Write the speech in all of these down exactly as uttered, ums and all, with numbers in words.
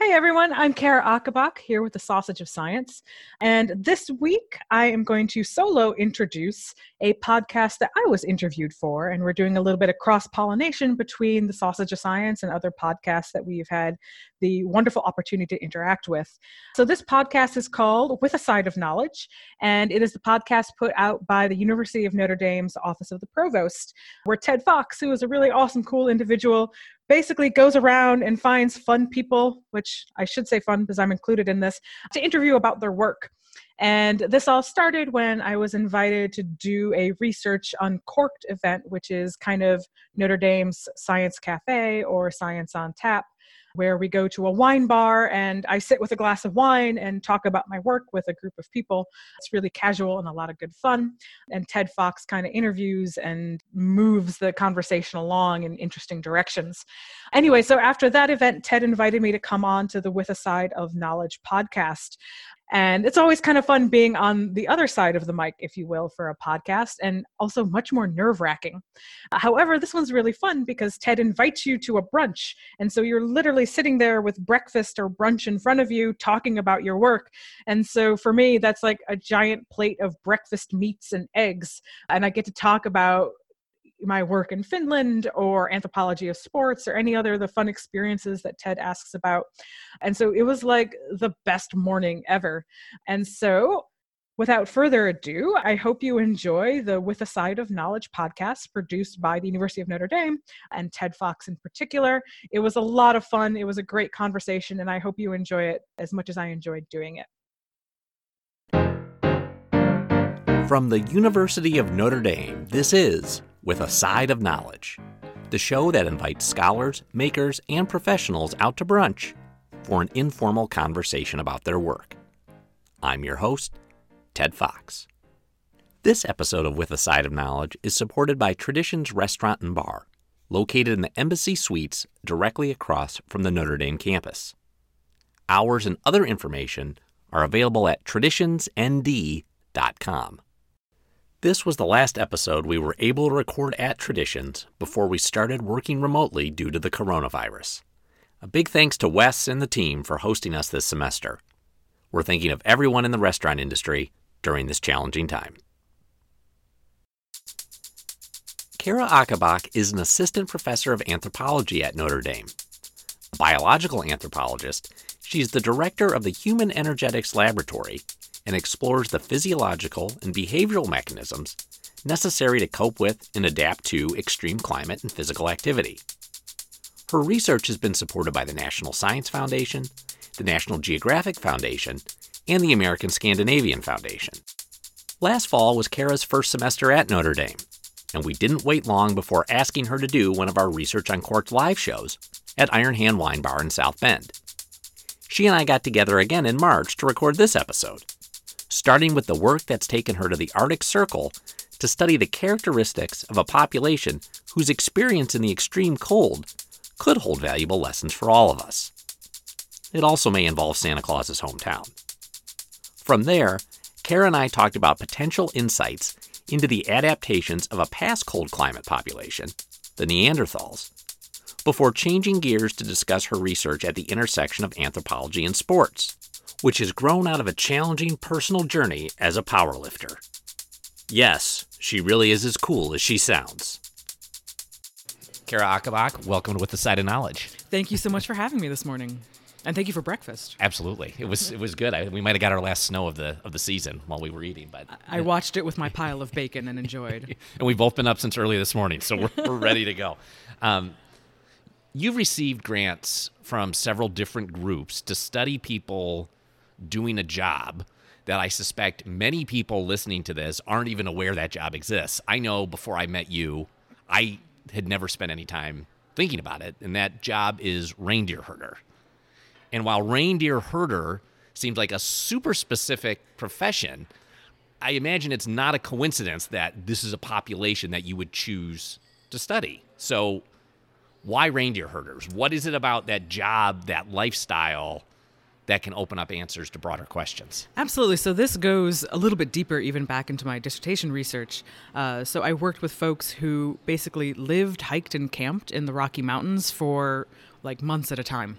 Hey everyone, I'm Cara Ocobock here with the Sausage of Science, and this week I am going to solo introduce a podcast that I was interviewed for, and we're doing a little bit of cross-pollination between the Sausage of Science and other podcasts that we've had the wonderful opportunity to interact with. So this podcast is called With a Side of Knowledge, and it is the podcast put out by the University of Notre Dame's Office of the Provost, where Ted Fox, who is a really awesome, cool individual, basically goes around and finds fun people, which I should say fun because I'm included in this, to interview about their work. And this all started when I was invited to do a Research Uncorked event, which is kind of Notre Dame's Science Cafe or Science on Tap, where we go to a wine bar and I sit with a glass of wine and talk about my work with a group of people. It's really casual and a lot of good fun. And Ted Fox kind of interviews and moves the conversation along in interesting directions. Anyway, so after that event, Ted invited me to come on to the With a Side of Knowledge podcast. And it's always kind of fun being on the other side of the mic, if you will, for a podcast, and also much more nerve-wracking. Uh, however, this one's really fun because Ted invites you to a brunch. And so you're literally sitting there with breakfast or brunch in front of you talking about your work. And so for me, that's like a giant plate of breakfast meats and eggs. And I get to talk about my work in Finland or anthropology of sports or any other of the fun experiences that Ted asks about. And so it was like the best morning ever. And so without further ado, I hope you enjoy the With a Side of Knowledge podcast produced by the University of Notre Dame and Ted Fox in particular. It was a lot of fun. It was a great conversation, and I hope you enjoy it as much as I enjoyed doing it. From the University of Notre Dame, this is With a Side of Knowledge, the show that invites scholars, makers, and professionals out to brunch for an informal conversation about their work. I'm your host, Ted Fox. This episode of With a Side of Knowledge is supported by Traditions Restaurant and Bar, located in the Embassy Suites directly across from the Notre Dame campus. Hours and other information are available at traditions n d dot com. This was the last episode we were able to record at Traditions before we started working remotely due to the coronavirus. A big thanks to Wes and the team for hosting us this semester. We're thinking of everyone in the restaurant industry during this challenging time. Cara Ocobock is an assistant professor of anthropology at Notre Dame. A biological anthropologist, she's the director of the Human Energetics Laboratory and explores the physiological and behavioral mechanisms necessary to cope with and adapt to extreme climate and physical activity. Her research has been supported by the National Science Foundation, the National Geographic Foundation, and the American Scandinavian Foundation. Last fall was Cara's first semester at Notre Dame, and we didn't wait long before asking her to do one of our Research Uncorked live shows at Iron Hand Wine Bar in South Bend. She and I got together again in March to record this episode, starting with the work that's taken her to the Arctic Circle to study the characteristics of a population whose experience in the extreme cold could hold valuable lessons for all of us. It also may involve Santa Claus's hometown. From there, Cara and I talked about potential insights into the adaptations of a past cold climate population, the Neanderthals, before changing gears to discuss her research at the intersection of anthropology and sports, which has grown out of a challenging personal journey as a powerlifter. Yes, she really is as cool as she sounds. Cara Ocobock, welcome to With a Side of Knowledge. Thank you so much for having me this morning, and thank you for breakfast. Absolutely, it was it was good. I, we might have got our last snow of the of the season while we were eating, but I watched it with my pile of bacon and enjoyed. And we've both been up since early this morning, so we're we're ready to go. Um, you've received grants from several different groups to study people doing a job that I suspect many people listening to this aren't even aware that job exists. I know before I met you, I had never spent any time thinking about it, and that job is reindeer herder. And while reindeer herder seems like a super specific profession, I imagine it's not a coincidence that this is a population that you would choose to study. So why reindeer herders? What is it about that job, that lifestyle, that can open up answers to broader questions? Absolutely. So this goes a little bit deeper even back into my dissertation research. Uh, so I worked with folks who basically lived, hiked, and camped in the Rocky Mountains for like months at a time.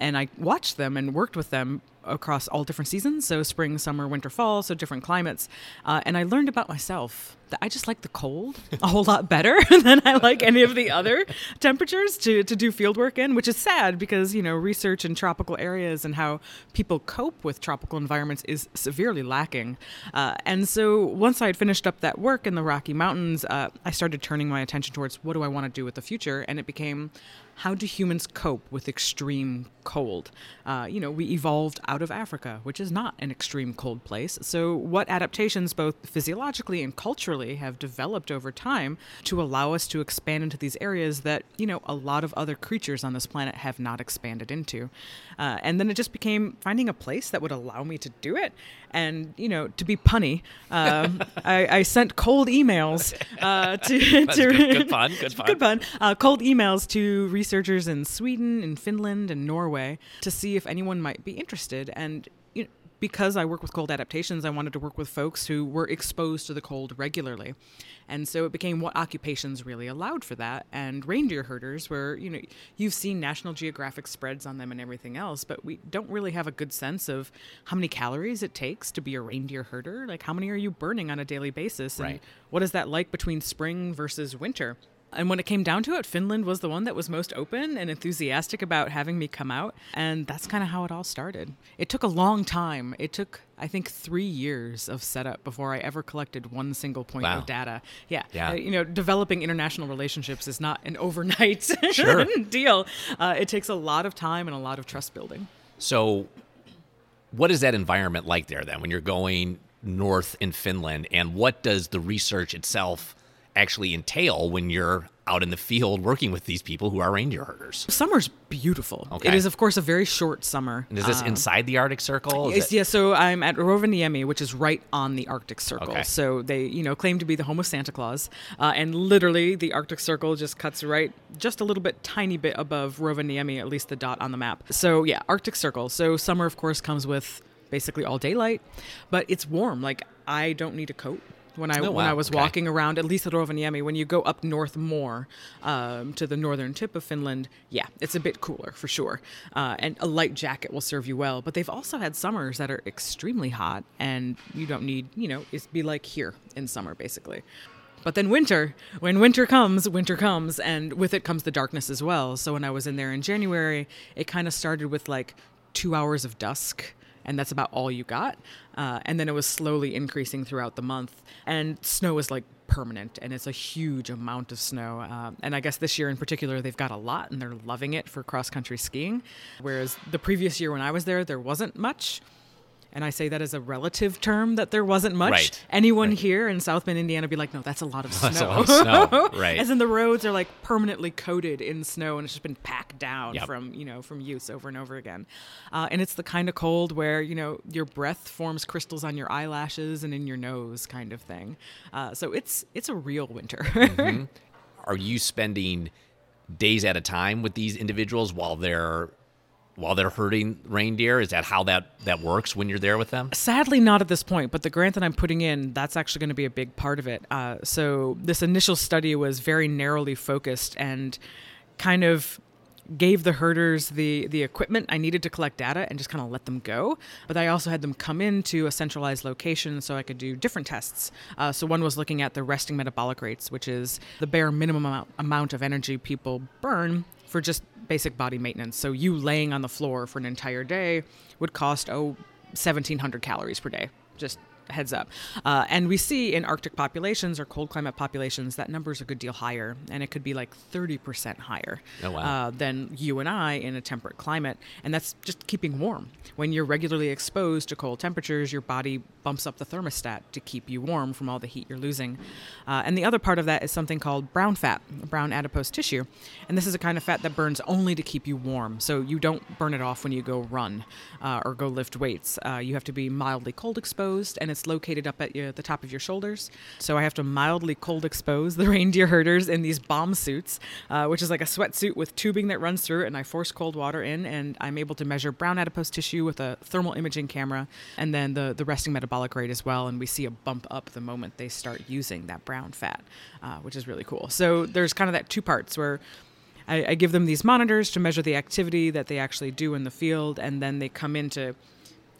And I watched them and worked with them across all different seasons, so spring, summer, winter, fall, so different climates. Uh, and I learned about myself that I just like the cold a whole lot better than I like any of the other temperatures to, to do field work in, which is sad because, you know, research in tropical areas and how people cope with tropical environments is severely lacking. Uh, and so once I had finished up that work in the Rocky Mountains, uh, I started turning my attention towards what do I want to do with the future? And it became, how do humans cope with extreme cold? Uh, you know, we evolved out of Africa, which is not an extreme cold place. So what adaptations, both physiologically and culturally, have developed over time to allow us to expand into these areas that, you know, a lot of other creatures on this planet have not expanded into. Uh, and then it just became finding a place that would allow me to do it. And, you know, to be punny, uh, I, I sent cold emails uh, to... That's to good, good pun, good pun. Good pun. Uh, cold emails to researchers Researchers in Sweden and Finland and Norway to see if anyone might be interested. And you know, because I work with cold adaptations, I wanted to work with folks who were exposed to the cold regularly. And so it became what occupations really allowed for that. And reindeer herders were, you know, you've seen National Geographic spreads on them and everything else, but we don't really have a good sense of how many calories it takes to be a reindeer herder. Like, how many are you burning on a daily basis? And right. What is that like between spring versus winter? And when it came down to it, Finland was the one that was most open and enthusiastic about having me come out. And that's kind of how it all started. It took a long time. It took, I think, three years of setup before I ever collected one single point wow. of data. Yeah. yeah. Uh, you know, developing international relationships is not an overnight sure. deal. Uh, it takes a lot of time and a lot of trust building. So what is that environment like there then when you're going north in Finland? And what does the research itself actually entail when you're out in the field working with these people who are reindeer herders? Summer's beautiful. Okay. It is, of course, a very short summer. And is this um, inside the Arctic Circle? Yes, yeah, so I'm at Rovaniemi, which is right on the Arctic Circle. Okay. So they, you know, claim to be the home of Santa Claus. Uh, and literally, the Arctic Circle just cuts right just a little bit, tiny bit above Rovaniemi, at least the dot on the map. So, yeah, Arctic Circle. So summer, of course, comes with basically all daylight. But it's warm. Like, I don't need a coat. When I oh, wow. when I was okay. walking around, at least at Rovaniemi, when you go up north more um, to the northern tip of Finland, yeah, it's a bit cooler for sure. Uh, and a light jacket will serve you well. But they've also had summers that are extremely hot, and you don't need, you know, it's be like here in summer, basically. But then winter, when winter comes, winter comes, and with it comes the darkness as well. So when I was in there in January, it kind of started with like two hours of dusk. And that's about all you got. Uh, and then it was slowly increasing throughout the month. And snow is like permanent, and it's a huge amount of snow. Uh, and I guess this year in particular, they've got a lot, and they're loving it for cross-country skiing. Whereas the previous year when I was there, there wasn't much. And I say that as a relative term, that there wasn't much. Right. Anyone right. here in South Bend, Indiana, would be like, no, that's a lot of snow. That's a lot of snow. Right. As in the roads are like permanently coated in snow, and it's just been packed down yep. from, you know, from use over and over again. Uh, and it's the kind of cold where, you know, your breath forms crystals on your eyelashes and in your nose, kind of thing. Uh, so it's it's a real winter. mm-hmm. Are you spending days at a time with these individuals while they're while they're herding reindeer? Is that how that, that works when you're there with them? Sadly, not at this point, but the grant that I'm putting in, that's actually going to be a big part of it. Uh, so this initial study was very narrowly focused and kind of gave the herders the, the equipment I needed to collect data and just kind of let them go. But I also had them come into a centralized location so I could do different tests. Uh, so one was looking at the resting metabolic rates, which is the bare minimum amount, amount of energy people burn for just basic body maintenance. So you laying on the floor for an entire day would cost, oh, seventeen hundred calories per day. Just heads up. Uh, and we see in Arctic populations or cold climate populations, that number is a good deal higher. And it could be like thirty percent higher oh, wow. uh, than you and I in a temperate climate. And that's just keeping warm. When you're regularly exposed to cold temperatures, your body bumps up the thermostat to keep you warm from all the heat you're losing. Uh, and the other part of that is something called brown fat, brown adipose tissue. And this is a kind of fat that burns only to keep you warm. So you don't burn it off when you go run uh, or go lift weights. Uh, you have to be mildly cold exposed, and it's located up at your, the top of your shoulders. So I have to mildly cold expose the reindeer herders in these bomb suits, uh, which is like a sweatsuit with tubing that runs through it, and I force cold water in, and I'm able to measure brown adipose tissue with a thermal imaging camera, and then the, the resting metabolic rate as well, and we see a bump up the moment they start using that brown fat, uh, which is really cool. So there's kind of that two parts where I, I give them these monitors to measure the activity that they actually do in the field, and then they come into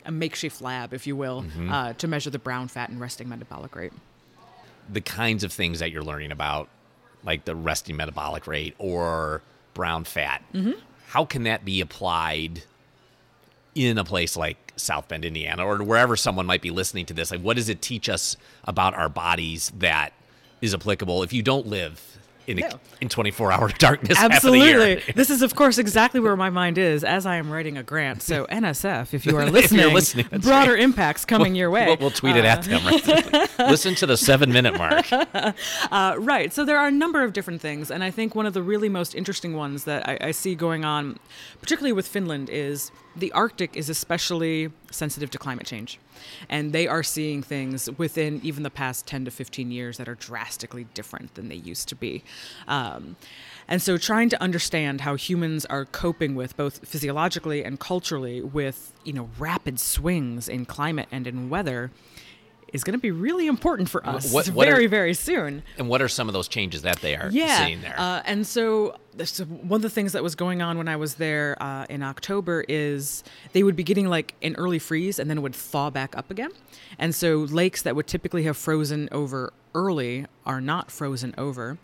a makeshift lab, if you will, mm-hmm. uh, to measure the brown fat and resting metabolic rate. The kinds of things that you're learning about, like the resting metabolic rate or brown fat, mm-hmm. how can that be applied in a place like South Bend, Indiana, or wherever someone might be listening to this? Like, what does it teach us about our bodies that is applicable if you don't live in a, no. in twenty-four hour darkness? Absolutely. Half of the year. This is, of course, exactly where my mind is as I am writing a grant. So N S F, if you are listening, you're listening, broader right. impacts coming we'll, your way. We'll, we'll tweet uh, it at them. Right? Listen to the seven minute mark. Uh, right. So there are a number of different things. And I think one of the really most interesting ones that I, I see going on, particularly with Finland, is the Arctic is especially sensitive to climate change. And they are seeing things within even the past ten to fifteen years that are drastically different than they used to be. Um, and so trying to understand how humans are coping with, both physiologically and culturally, with, you know, rapid swings in climate and in weather is going to be really important for us what, what very, are, very soon. And what are some of those changes that they are yeah, seeing there? Uh, and so, so one of the things that was going on when I was there uh, in October is they would be getting like an early freeze and then it would thaw back up again. And so lakes that would typically have frozen over early are not frozen over.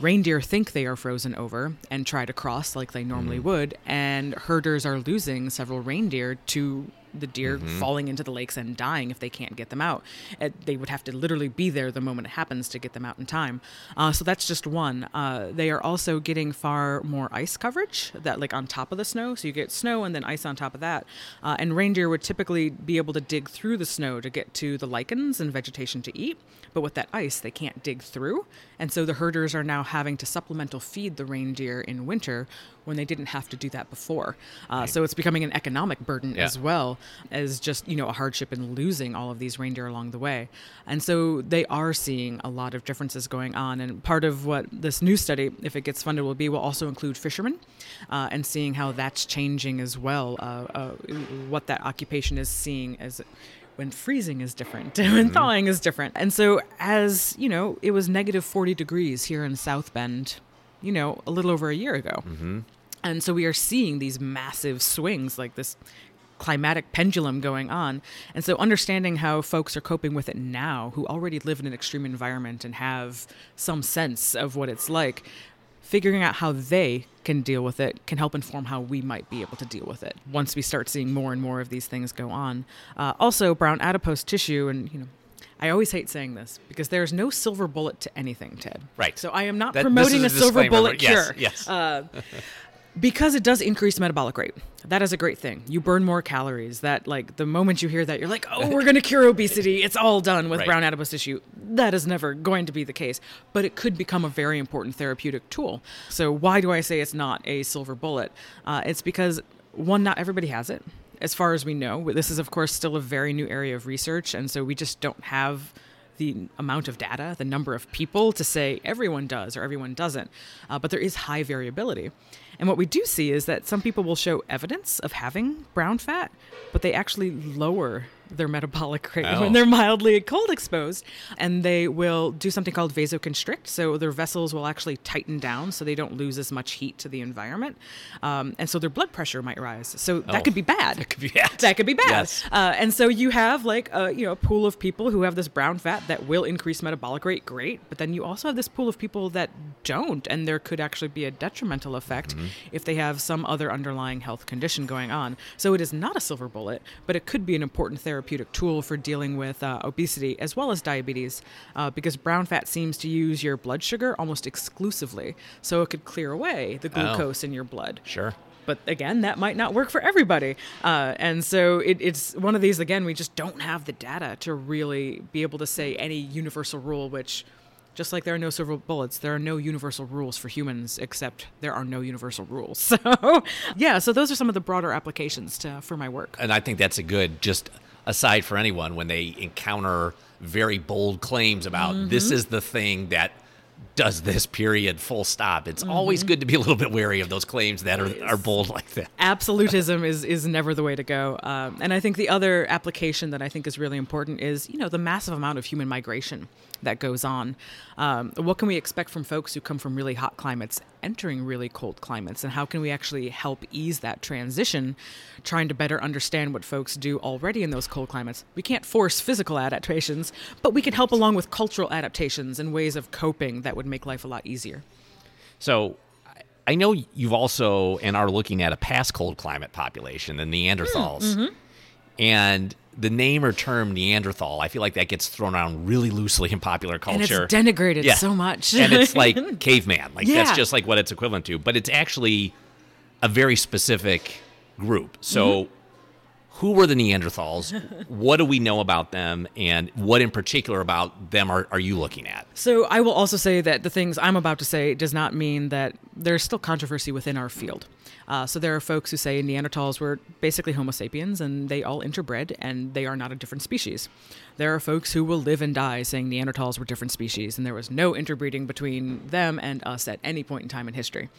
Reindeer think they are frozen over and try to cross like they normally mm-hmm. would. And herders are losing several reindeer to the deer mm-hmm. falling into the lakes and dying if they can't get them out. Uh, they would have to literally be there the moment it happens to get them out in time. Uh, so that's just one. Uh, they are also getting far more ice coverage that, like, on top of the snow. So you get snow and then ice on top of that. Uh, and reindeer would typically be able to dig through the snow to get to the lichens and vegetation to eat. But with that ice, they can't dig through. And so the herders are now having to supplemental feed the reindeer in winter when they didn't have to do that before. Uh, right. So it's becoming an economic burden yeah. as well as just, you know, a hardship in losing all of these reindeer along the way. And so they are seeing a lot of differences going on. And part of what this new study, if it gets funded, will be, will also include fishermen uh, and seeing how that's changing as well, uh, uh, what that occupation is seeing as when freezing is different, when mm-hmm. thawing is different. And so, as, you know, it was negative forty degrees here in South Bend, you know, a little over a year ago. Mm-hmm. And so we are seeing these massive swings, like this climatic pendulum going on. And so understanding how folks are coping with it now, who already live in an extreme environment and have some sense of what it's like, figuring out how they can deal with it can help inform how we might be able to deal with it once we start seeing more and more of these things go on. Uh, also, brown adipose tissue, and, you know, I always hate saying this because there is no silver bullet to anything, Ted. Right. So I am not that, promoting a, a silver bullet yes, cure. Yes. Uh, Because it does increase metabolic rate. That is a great thing. You burn more calories. That, like, the moment you hear that, you're like, oh, we're going to cure obesity. It's all done with right. brown adipose tissue. That is never going to be the case. But it could become a very important therapeutic tool. So why do I say it's not a silver bullet? Uh, it's because, one, not everybody has it. As far as we know, this is, of course, still a very new area of research. And so we just don't have the amount of data, the number of people to say everyone does or everyone doesn't. Uh, but there is high variability. And what we do see is that some people will show evidence of having brown fat, but they actually lower their metabolic rate oh. when they're mildly cold exposed. And they will do something called vasoconstrict. So their vessels will actually tighten down so they don't lose as much heat to the environment. Um, and so their blood pressure might rise. So that oh, could be bad. That could be bad. That could be bad. Yes. Uh, and so you have, like, a, you know, pool of people who have this brown fat that will increase metabolic rate. Great. But then you also have this pool of people that don't. And there could actually be a detrimental effect mm-hmm. if they have some other underlying health condition going on. So it is not a silver bullet, but it could be an important therapy. therapeutic tool for dealing with uh, obesity as well as diabetes uh, because brown fat seems to use your blood sugar almost exclusively. So it could clear away the glucose oh. in your blood. Sure. But again, that might not work for everybody. Uh, and so it, it's one of these, again, we just don't have the data to really be able to say any universal rule, which, just like there are no silver bullets, there are no universal rules for humans, except there are no universal rules. So yeah, so those are some of the broader applications to, for my work. And I think that's a good, just aside for anyone, when they encounter very bold claims about mm-hmm. this is the thing that does this, period, full stop. It's mm-hmm. always good to be a little bit wary of those claims that are, are bold like that. Absolutism is, is never the way to go. Um, and I think the other application that I think is really important is, you know, the massive amount of human migration that goes on. Um, what can we expect from folks who come from really hot climates entering really cold climates? And how can we actually help ease that transition, trying to better understand what folks do already in those cold climates? We can't force physical adaptations, but we can help along with cultural adaptations and ways of coping that would make life a lot easier. So I know you've also and are looking at a past cold climate population, the Neanderthals. Mm-hmm. And the name or term Neanderthal, I feel like that gets thrown around really loosely in popular culture. And it's denigrated yeah. so much. And it's like caveman. Like yeah. that's just like what it's equivalent to. But it's actually a very specific group. So mm-hmm. who were the Neanderthals? What do we know about them? And what in particular about them are, are you looking at? So I will also say that the things I'm about to say does not mean that there's still controversy within our field. Uh, so there are folks who say Neanderthals were basically Homo sapiens and they all interbred and they are not a different species. There are folks who will live and die saying Neanderthals were different species and there was no interbreeding between them and us at any point in time in history.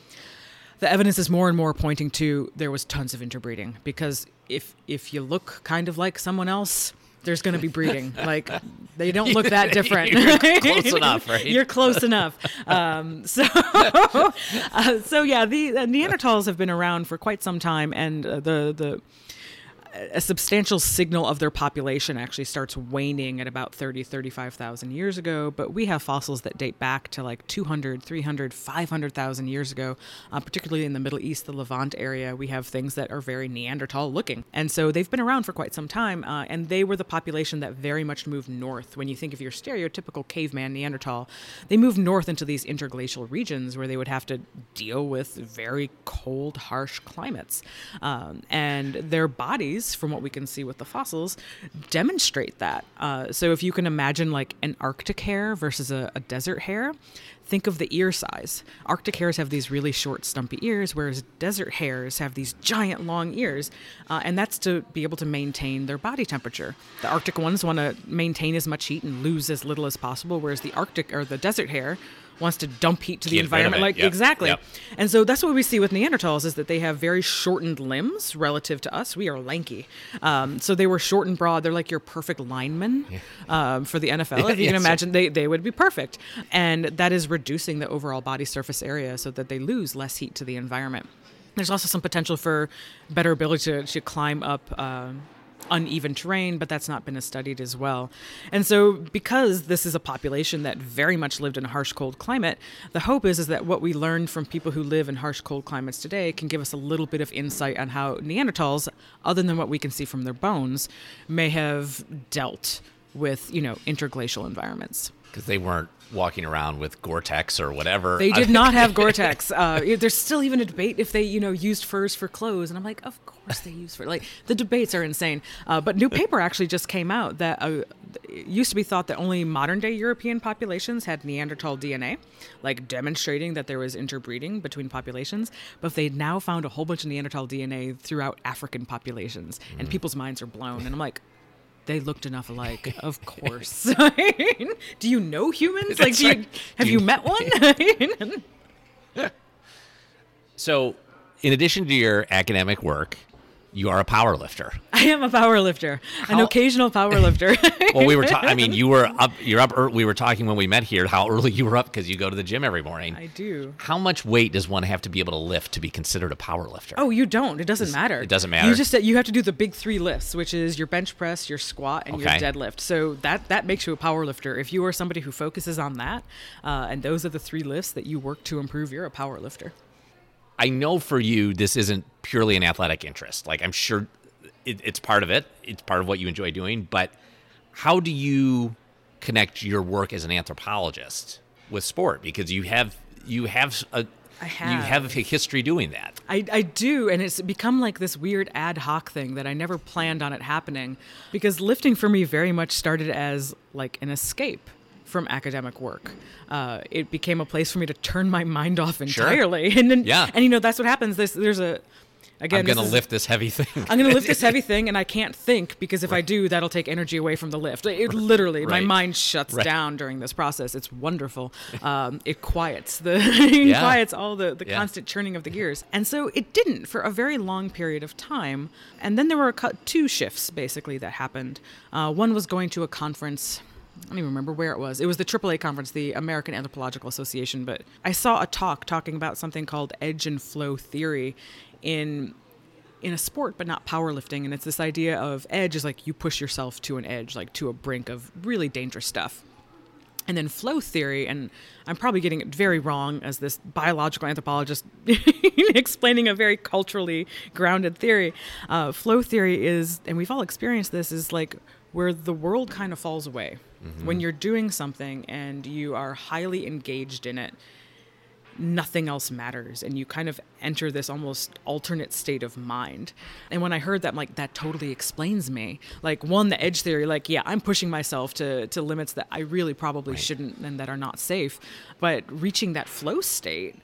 The evidence is more and more pointing to there was tons of interbreeding because if if you look kind of like someone else, there's going to be breeding. Like, they don't look that different. You're close enough, right? You're close enough. Um, so, uh, so yeah, the, the Neanderthals have been around for quite some time, and uh, the the a substantial signal of their population actually starts waning at about thirty, thirty-five thousand years ago. But we have fossils that date back to like two hundred, three hundred, five hundred thousand years ago. Uh, particularly in the Middle East, the Levant area, we have things that are very Neanderthal looking. And so they've been around for quite some time. Uh, and they were the population that very much moved north. When you think of your stereotypical caveman Neanderthal, they moved north into these interglacial regions where they would have to deal with very cold, harsh climates. Um, and their bodies, from what we can see with the fossils, demonstrate that. Uh, so if you can imagine like an Arctic hare versus a, a desert hare, think of the ear size. Arctic hares have these really short, stumpy ears, whereas desert hares have these giant, long ears. Uh, and that's to be able to maintain their body temperature. The Arctic ones want to maintain as much heat and lose as little as possible, whereas the Arctic or the desert hare wants to dump heat to the, the environment. environment. Like yep. Exactly. Yep. And so that's what we see with Neanderthals is that they have very shortened limbs relative to us. We are lanky. Um, so they were short and broad. They're like your perfect lineman yeah. um, for the N F L. If you can imagine, they, they would be perfect. And that is reducing the overall body surface area so that they lose less heat to the environment. There's also some potential for better ability to, to climb up uh, uneven terrain, but that's not been studied as well. And so because this is a population that very much lived in a harsh, cold climate, the hope is, is that what we learned from people who live in harsh, cold climates today can give us a little bit of insight on how Neanderthals, other than what we can see from their bones, may have dealt with, you know, interglacial environments. Because they weren't walking around with Gore-Tex or whatever. They did not have Gore-Tex. Uh, there's still even a debate if they, you know, used furs for clothes. And I'm like, of course they use fur. Like, the debates are insane. Uh, but new paper actually just came out that uh, it used to be thought that only modern-day European populations had Neanderthal D N A, like demonstrating that there was interbreeding between populations. But they now found a whole bunch of Neanderthal D N A throughout African populations. Mm. And people's minds are blown. And I'm like, they looked enough alike, of course. Do you know humans? Like, do you, right. Have you, you met one? So, in addition to your academic work, you are a power lifter. I am a power lifter, how? An occasional power lifter. Well, we were. Ta- I mean, you were up. You're up. Er- we were talking when we met here how early you were up because you go to the gym every morning. I do. How much weight does one have to be able to lift to be considered a power lifter? Oh, you don't. It doesn't it's, matter. It doesn't matter. You just you have to do the big three lifts, which is your bench press, your squat, and okay. your deadlift. So that that makes you a power lifter. If you are somebody who focuses on that, uh, and those are the three lifts that you work to improve, you're a power lifter. I know for you, this isn't purely an athletic interest. Like, I'm sure it, it's part of it. It's part of what you enjoy doing. But how do you connect your work as an anthropologist with sport? Because you have you have a I have. you have a history doing that. I, I do, and it's become like this weird ad hoc thing that I never planned on it happening. Because lifting for me very much started as like an escape from academic work. Uh, it became a place for me to turn my mind off entirely. Sure. And then, yeah. and you know, that's what happens. This, there's a, Again, I'm going to lift this heavy thing. I'm going to lift this heavy thing, and I can't think, because if right. I do, that'll take energy away from the lift. It literally, right. my mind shuts right. down during this process. It's wonderful. Um, it quiets the it yeah. quiets all the, the yeah. constant churning of the gears. And so it didn't for a very long period of time. And then there were a, two shifts, basically, that happened. Uh, one was going to a conference. I don't even remember where it was. It was the triple A conference, the American Anthropological Association. But I saw a talk talking about something called edge and flow theory in in a sport, but not powerlifting. And it's this idea of edge is like you push yourself to an edge, like to a brink of really dangerous stuff. And then flow theory, and I'm probably getting it very wrong as this biological anthropologist explaining a very culturally grounded theory. Uh, flow theory is, and we've all experienced this, is like where the world kind of falls away. Mm-hmm. When you're doing something and you are highly engaged in it, nothing else matters, and you kind of enter this almost alternate state of mind. And when I heard that, I'm like, that totally explains me. Like, one, the edge theory, like, yeah, I'm pushing myself to to limits that I really probably right. shouldn't and that are not safe. But reaching that flow state,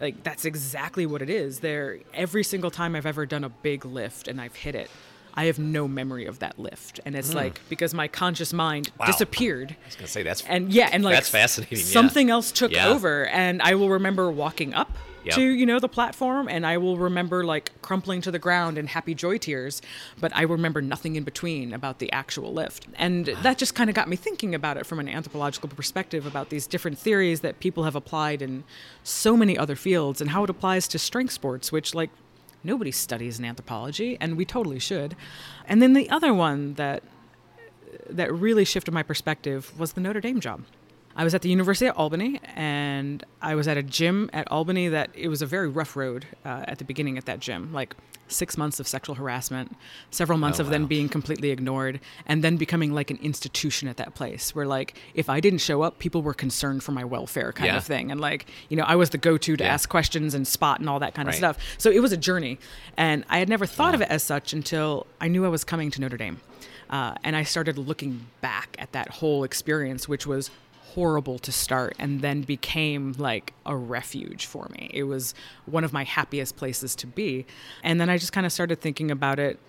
like, that's exactly what it is. There, every single time I've ever done a big lift and I've hit it, I have no memory of that lift. And it's mm. like, because my conscious mind wow. disappeared. I was going to say, that's and yeah, and like that's fascinating. Something yeah. else took yeah. over. And I will remember walking up yep. to, you know, the platform. And I will remember like crumpling to the ground and happy joy tears. But I remember nothing in between about the actual lift. And that just kind of got me thinking about it from an anthropological perspective, about these different theories that people have applied in so many other fields and how it applies to strength sports, which like, nobody studies in anthropology, and we totally should. And then the other one that that really shifted my perspective was the Notre Dame job. I was at the University of Albany, and I was at a gym at Albany that it was a very rough road uh, at the beginning at that gym, like six months of sexual harassment, several months oh, of wow. them being completely ignored, and then becoming like an institution at that place where like if I didn't show up, people were concerned for my welfare kind yeah. of thing. And like, you know, I was the go-to to yeah. ask questions and spot and all that kind right. of stuff. So it was a journey. And I had never thought yeah. of it as such until I knew I was coming to Notre Dame. Uh, and I started looking back at that whole experience, which was horrible to start, and then became like a refuge for me. It was one of my happiest places to be. And then I just kind of started thinking about it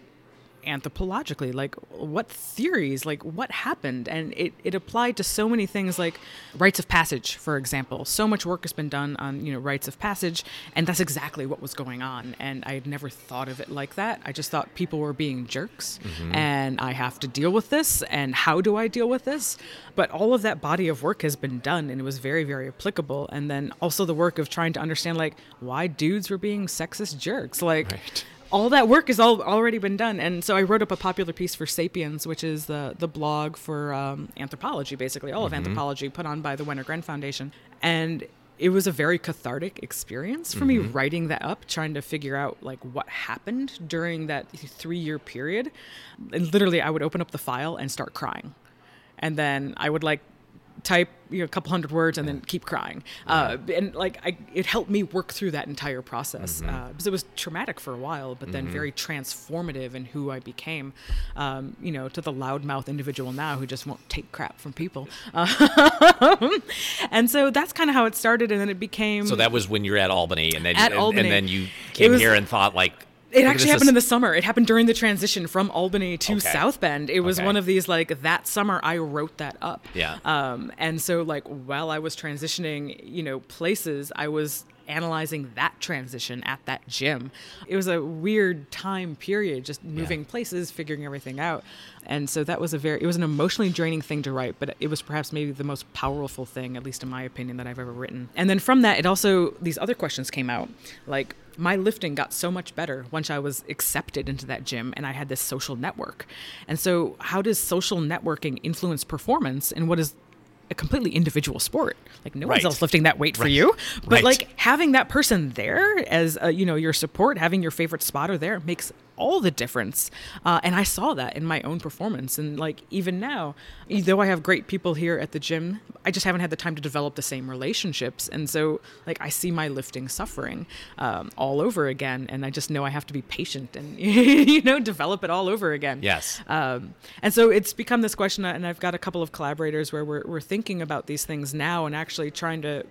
anthropologically, like what theories, like what happened? And it, it applied to so many things, like rites of passage, for example. So much work has been done on, you know, rites of passage, and that's exactly what was going on. And I had never thought of it like that. I just thought people were being jerks mm-hmm. and I have to deal with this, and how do I deal with this? But all of that body of work has been done, and it was very, very applicable. And then also the work of trying to understand like why dudes were being sexist jerks, like right. all that work has all already been done. And so I wrote up a popular piece for Sapiens, which is the the blog for um, anthropology, basically, all mm-hmm. of anthropology, put on by the Wenner-Gren Foundation. And it was a very cathartic experience for mm-hmm. me writing that up, trying to figure out like what happened during that three-year period. And literally, I would open up the file and start crying. And then I would like type, you know, a couple hundred words and then keep crying. Uh, and like, I, it helped me work through that entire process. Mm-hmm. Uh, because it was traumatic for a while, but then mm-hmm. very transformative in who I became, um, you know, to the loudmouth individual now who just won't take crap from people. Uh, and so that's kind of how it started. And then it became. So that was when you're at Albany and then, at and, Albany. And then you came was, here and thought like, It Look actually happened is... in the summer. It happened during the transition from Albany to okay. South Bend. It was okay. one of these, like, that summer I wrote that up. Yeah. Um, and so, like, while I was transitioning, you know, places, I was analyzing that transition at that gym. It was a weird time period, just moving yeah. places, figuring everything out. And so that was a very, it was an emotionally draining thing to write, but it was perhaps maybe the most powerful thing, at least in my opinion, that I've ever written. And then from that, it also, these other questions came out, like, my lifting got so much better once I was accepted into that gym and I had this social network. And so how does social networking influence performance in what is a completely individual sport? Like no right. one's else lifting that weight right. for you. But right. like having that person there as a, you know, your support, having your favorite spotter there makes all the difference. Uh, and I saw that in my own performance. And like, even now, though I have great people here at the gym, I just haven't had the time to develop the same relationships. And so like, I see my lifting suffering um, all over again. And I just know I have to be patient and, you know, develop it all over again. Yes. Um, and so it's become this question, and I've got a couple of collaborators where we're, we're thinking about these things now and actually trying to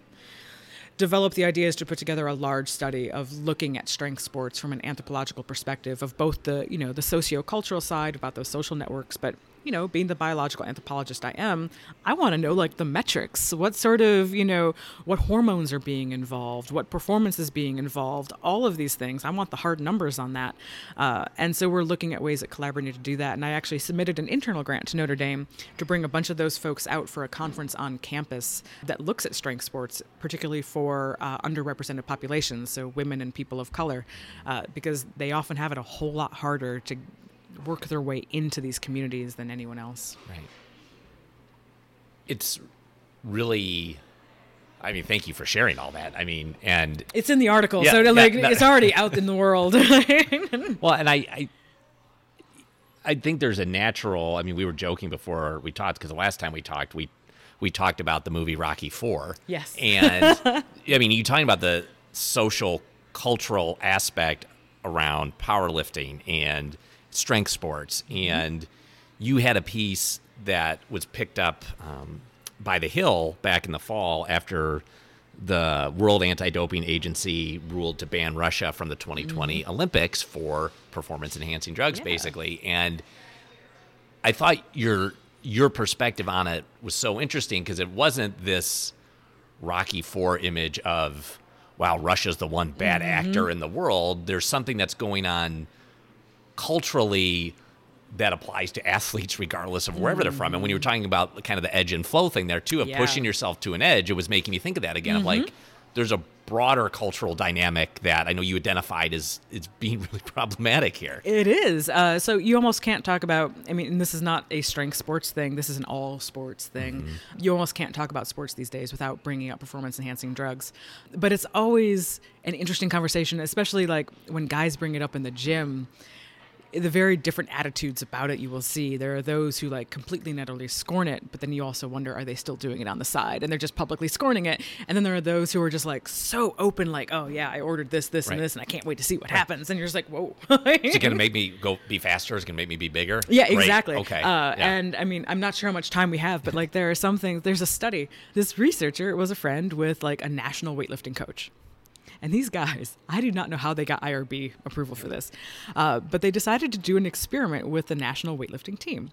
developed the ideas to put together a large study of looking at strength sports from an anthropological perspective of both the, you know, the socio-cultural side about those social networks, but, you know, being the biological anthropologist I am, I want to know, like, the metrics, what sort of, you know, what hormones are being involved, what performance is being involved, all of these things. I want the hard numbers on that. Uh, and so we're looking at ways at collaborating to do that. And I actually submitted an internal grant to Notre Dame to bring a bunch of those folks out for a conference on campus that looks at strength sports, particularly for uh, underrepresented populations, so women and people of color, uh, because they often have it a whole lot harder to work their way into these communities than anyone else. Right. It's really, I mean, thank you for sharing all that. I mean, and it's in the article. Yeah, so yeah, like, no, it's already out in the world. Well, and I, I, I think there's a natural, I mean, we were joking before we talked, because the last time we talked, we, we talked about the movie Rocky Four. Yes. And I mean, you're talking about the social cultural aspect around powerlifting and strength sports, and mm-hmm. you had a piece that was picked up um, by The Hill back in the fall after the World Anti-Doping Agency ruled to ban Russia from the twenty twenty mm-hmm. Olympics for performance-enhancing drugs, yeah. basically. And I thought your your perspective on it was so interesting, because it wasn't this Rocky Four image of, wow, Russia's the one bad mm-hmm. actor in the world. There's something that's going on culturally that applies to athletes regardless of wherever mm. they're from. And when you were talking about kind of the edge and flow thing there too, of yeah. pushing yourself to an edge, it was making me think of that again, mm-hmm. of like, there's a broader cultural dynamic that I know you identified as it's being really problematic here. It is. Uh, so you almost can't talk about, I mean, and this is not a strength sports thing. This is an all sports thing. Mm-hmm. You almost can't talk about sports these days without bringing up performance enhancing drugs. But it's always an interesting conversation, especially like when guys bring it up in the gym. The very different attitudes about it you will see. There are those who like completely and utterly scorn it, but then you also wonder, are they still doing it on the side? And they're just publicly scorning it. And then there are those who are just like so open, like, oh yeah, I ordered this, this, right. and this, and I can't wait to see what right. happens. And you're just like, whoa. Is it going to make me go be faster? Is it going to make me be bigger? Yeah, Great. Exactly. Okay. Uh, yeah. And I mean, I'm not sure how much time we have, but like there are some things, there's a study. This researcher was a friend with like a national weightlifting coach. And these guys, I do not know how they got I R B approval for this, uh, but they decided to do an experiment with the national weightlifting team.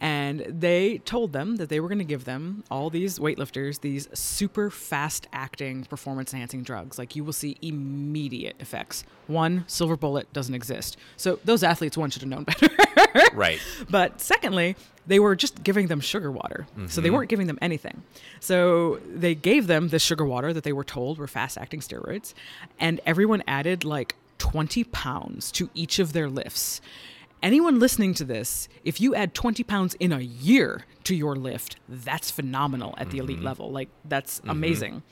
And they told them that they were going to give them, all these weightlifters, these super fast-acting performance-enhancing drugs. Like, you will see immediate effects. One, silver bullet doesn't exist. So those athletes, one, should have known better. Right. But secondly, they were just giving them sugar water. Mm-hmm. So they weren't giving them anything. So they gave them this sugar water that they were told were fast-acting steroids, and everyone added like twenty pounds to each of their lifts. Anyone listening to this, if you add twenty pounds in a year to your lift, that's phenomenal at the mm-hmm. elite level. Like, that's mm-hmm. amazing.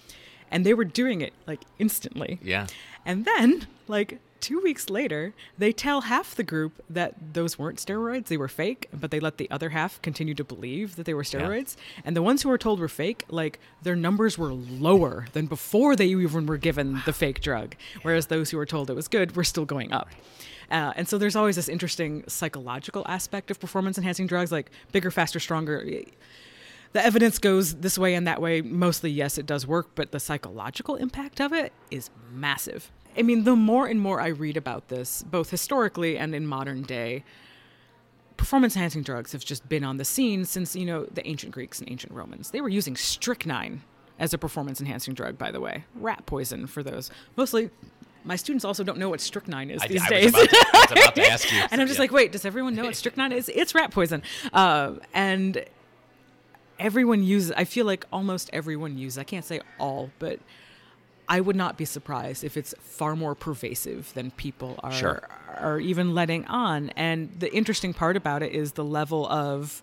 And they were doing it like instantly. Yeah. And then like two weeks later, they tell half the group that those weren't steroids, they were fake, but they let the other half continue to believe that they were steroids. Yeah. And the ones who were told were fake, like, their numbers were lower than before they even were given the fake drug, yeah. whereas those who were told it was good were still going up. Uh, and so there's always this interesting psychological aspect of performance-enhancing drugs, like bigger, faster, stronger. The evidence goes this way and that way. Mostly, yes, it does work, but the psychological impact of it is massive. I mean, the more and more I read about this, both historically and in modern day, performance-enhancing drugs have just been on the scene since, you know, the ancient Greeks and ancient Romans. They were using strychnine as a performance-enhancing drug, by the way. Rat poison for those. Mostly, my students also don't know what strychnine is I, these I days. Was about to, I was about to ask you. And I'm just yeah. like, wait, does everyone know what strychnine is? It's rat poison. Uh, and everyone uses, I feel like almost everyone uses, I can't say all, but I would not be surprised if it's far more pervasive than people are, sure. are even letting on. And the interesting part about it is the level of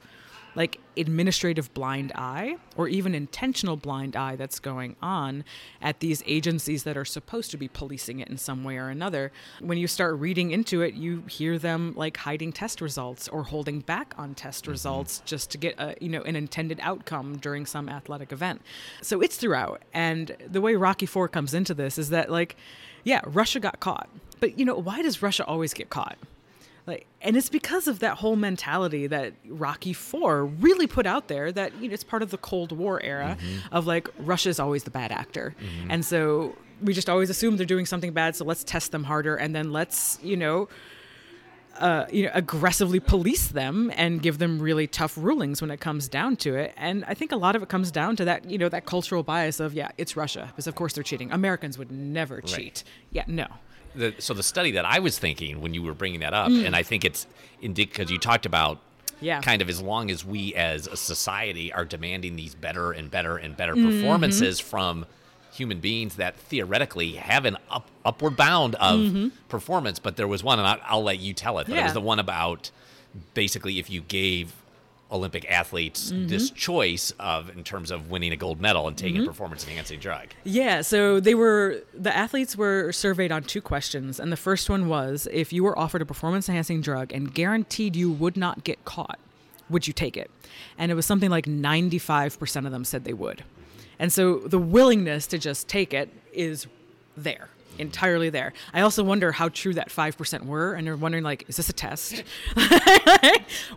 like administrative blind eye or even intentional blind eye that's going on at these agencies that are supposed to be policing it in some way or another. When you start reading into it, you hear them like hiding test results or holding back on test mm-hmm. results just to get a, you know, an intended outcome during some athletic event. So it's throughout. And the way Rocky Four comes into this is that, like, yeah, Russia got caught. But, you know, why does Russia always get caught? Like, and it's because of that whole mentality that Rocky four really put out there that, you know, it's part of the Cold War era mm-hmm. of like, Russia's always the bad actor. Mm-hmm. And so we just always assume they're doing something bad. So let's test them harder. And then let's, you know, uh, you know, aggressively police them and give them really tough rulings when it comes down to it. And I think a lot of it comes down to that, you know, that cultural bias of, yeah, it's Russia because of course they're cheating. Americans would never right. cheat. Yeah, no. The, so the study that I was thinking when you were bringing that up, mm. and I think it's indicative because you talked about yeah. kind of as long as we as a society are demanding these better and better and better mm-hmm. performances from human beings that theoretically have an up, upward bound of mm-hmm. performance. But there was one, and I'll, I'll let you tell it, but yeah. it was the one about basically if you gave Olympic athletes mm-hmm. this choice of in terms of winning a gold medal and taking mm-hmm. a performance enhancing drug. Yeah, so they were the athletes were surveyed on two questions, and the first one was if you were offered a performance enhancing drug and guaranteed you would not get caught, would you take it? And it was something like ninety-five percent of them said they would. And so the willingness to just take it is there. Entirely there. I also wonder how true that five percent were, and they're wondering, like, is this a test?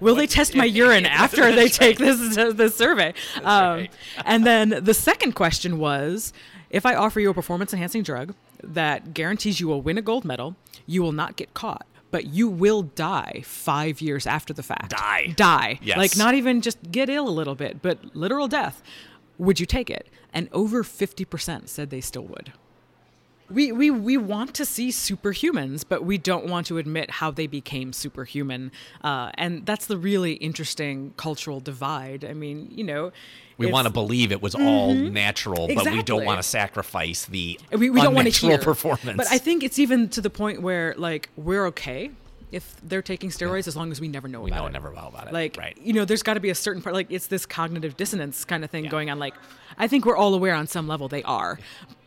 Will what? They test my urine after they take right. this this survey? Um, right. And then the second question was, if I offer you a performance-enhancing drug that guarantees you will win a gold medal, you will not get caught, but you will die five years after the fact. Die. Die. Yes. Like, not even just get ill a little bit, but literal death. Would you take it? And over fifty percent said they still would. We, we we want to see superhumans, but we don't want to admit how they became superhuman. Uh, and that's the really interesting cultural divide. I mean, you know. We want to believe it was mm-hmm, all natural, exactly. but we don't want to sacrifice the we, we unnatural performance. But I think it's even to the point where, like, we're okay if they're taking steroids yeah. as long as we never know we about know it. We never know about it. Like, right. you know, there's got to be a certain part. Like, it's this cognitive dissonance kind of thing yeah. going on. Like, I think we're all aware on some level they are.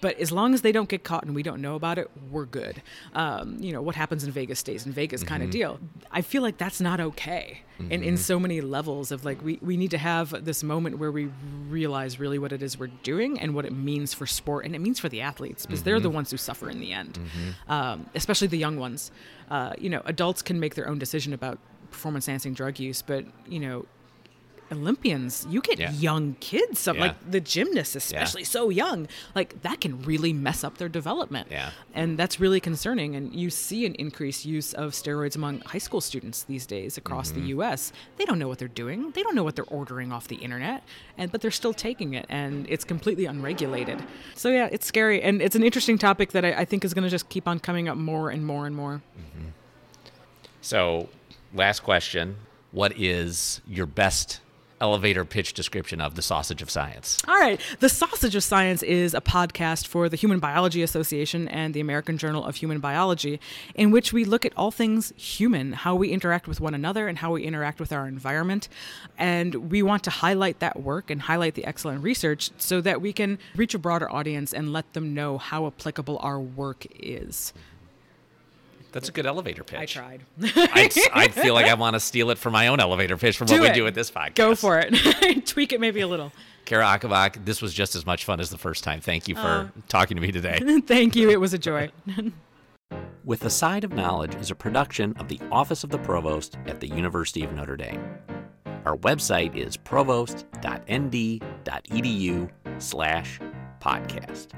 But as long as they don't get caught and we don't know about it, we're good. Um, you know, what happens in Vegas stays in Vegas kind mm-hmm. of deal. I feel like that's not okay mm-hmm. in, in so many levels of, like, we, we need to have this moment where we realize really what it is we're doing and what it means for sport. And it means for the athletes because mm-hmm. they're the ones who suffer in the end, mm-hmm. um, especially the young ones. Uh, you know, adults can make their own decision about performance-enhancing drug use, but, you know, Olympians, you get yeah. young kids, some, yeah. like the gymnasts especially, yeah. so young, like that can really mess up their development. Yeah. And that's really concerning. And you see an increased use of steroids among high school students these days across mm-hmm. the U S They don't know what they're doing. They don't know what they're ordering off the internet, and but they're still taking it, and it's completely unregulated. So yeah, it's scary. And it's an interesting topic that I, I think is going to just keep on coming up more and more and more. Mm-hmm. So last question, what is your best elevator pitch description of The Sausage of Science? All right. The Sausage of Science is a podcast for the Human Biology Association and the American Journal of Human Biology, in which we look at all things human, how we interact with one another and how we interact with our environment. And we want to highlight that work and highlight the excellent research so that we can reach a broader audience and let them know how applicable our work is. That's a good elevator pitch. I tried. I, I feel like I want to steal it for my own elevator pitch from do what it. we do with this podcast. Go for it. Tweak it maybe a little. Cara Ocobock, this was just as much fun as the first time. Thank you for uh, talking to me today. Thank you. It was a joy. With a Side of Knowledge is a production of the Office of the Provost at the University of Notre Dame. Our website is provost dot n d dot e d u slash podcast.